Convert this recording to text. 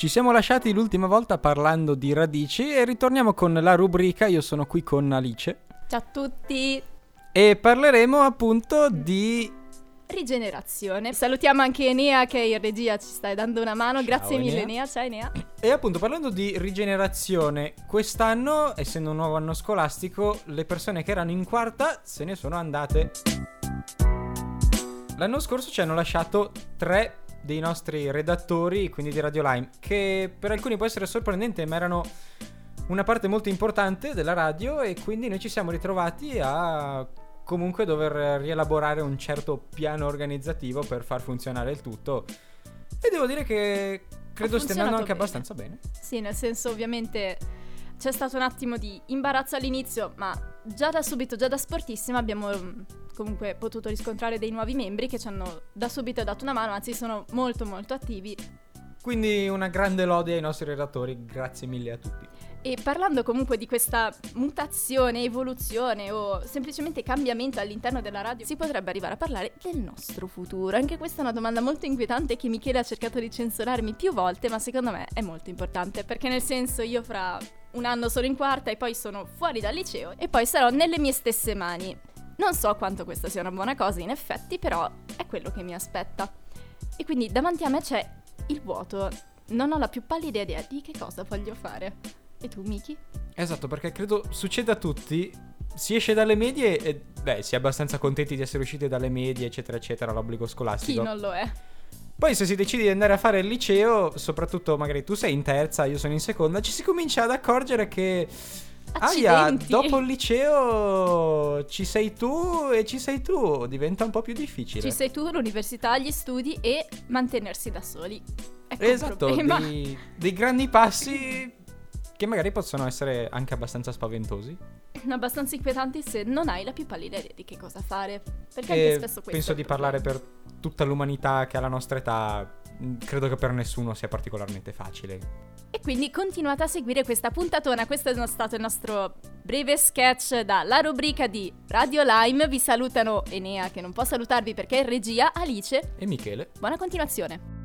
Ci siamo lasciati l'ultima volta parlando di radici e ritorniamo con la rubrica Io sono qui con Alice. Ciao a tutti! E parleremo appunto di... rigenerazione. Salutiamo anche Enea che in regia ci sta dando una mano. Ciao, grazie mille Enea. Ciao Enea. E appunto parlando di rigenerazione, quest'anno, essendo un nuovo anno scolastico, le persone che erano in quarta se ne sono andate. L'anno scorso ci hanno lasciato 3 dei nostri redattori, quindi di Radio Lime, che per alcuni può essere sorprendente, ma erano una parte molto importante della radio e quindi noi ci siamo ritrovati a comunque dover rielaborare un certo piano organizzativo per far funzionare il tutto. E devo dire che credo stia andando anche abbastanza bene. Sì, nel senso, ovviamente c'è stato un attimo di imbarazzo all'inizio, ma già da subito, già da Sportissima abbiamo comunque potuto riscontrare dei nuovi membri che ci hanno da subito dato una mano, anzi sono molto molto attivi. Quindi una grande lode ai nostri redattori, grazie mille a tutti. E parlando comunque di questa mutazione, evoluzione o semplicemente cambiamento all'interno della radio, si potrebbe arrivare a parlare del nostro futuro. Anche questa è una domanda molto inquietante che Michele ha cercato di censurarmi più volte, ma secondo me è molto importante, perché nel senso io fra un anno sono in quarta e poi sono fuori dal liceo e poi sarò nelle mie stesse mani. Non so quanto questa sia una buona cosa in effetti, però è quello che mi aspetta. E quindi davanti a me c'è il vuoto. Non ho la più pallida idea di che cosa voglio fare. E tu, Miki? Esatto, perché credo succeda a tutti. Si esce dalle medie e si è abbastanza contenti di essere usciti dalle medie, eccetera, eccetera, l'obbligo scolastico. Chi non lo è? Poi se si decide di andare a fare il liceo, soprattutto magari tu sei in terza, io sono in seconda, ci si comincia ad accorgere che... accidenti. Dopo il liceo ci sei tu, diventa un po' più difficile. Ci sei tu, l'università, gli studi e mantenersi da soli. Ecco, esatto, dei grandi passi che magari possono essere anche abbastanza spaventosi. Abbastanza inquietanti se non hai la più pallida idea di che cosa fare. Perché anche spesso questo... Penso di parlare per tutta l'umanità che alla nostra età credo che per nessuno sia particolarmente facile. E quindi continuate a seguire questa puntatona. Questo è stato il nostro breve sketch dalla rubrica di Radio Lime. Vi salutano Enea, che non può salutarvi perché è in regia, Alice e Michele. Buona continuazione.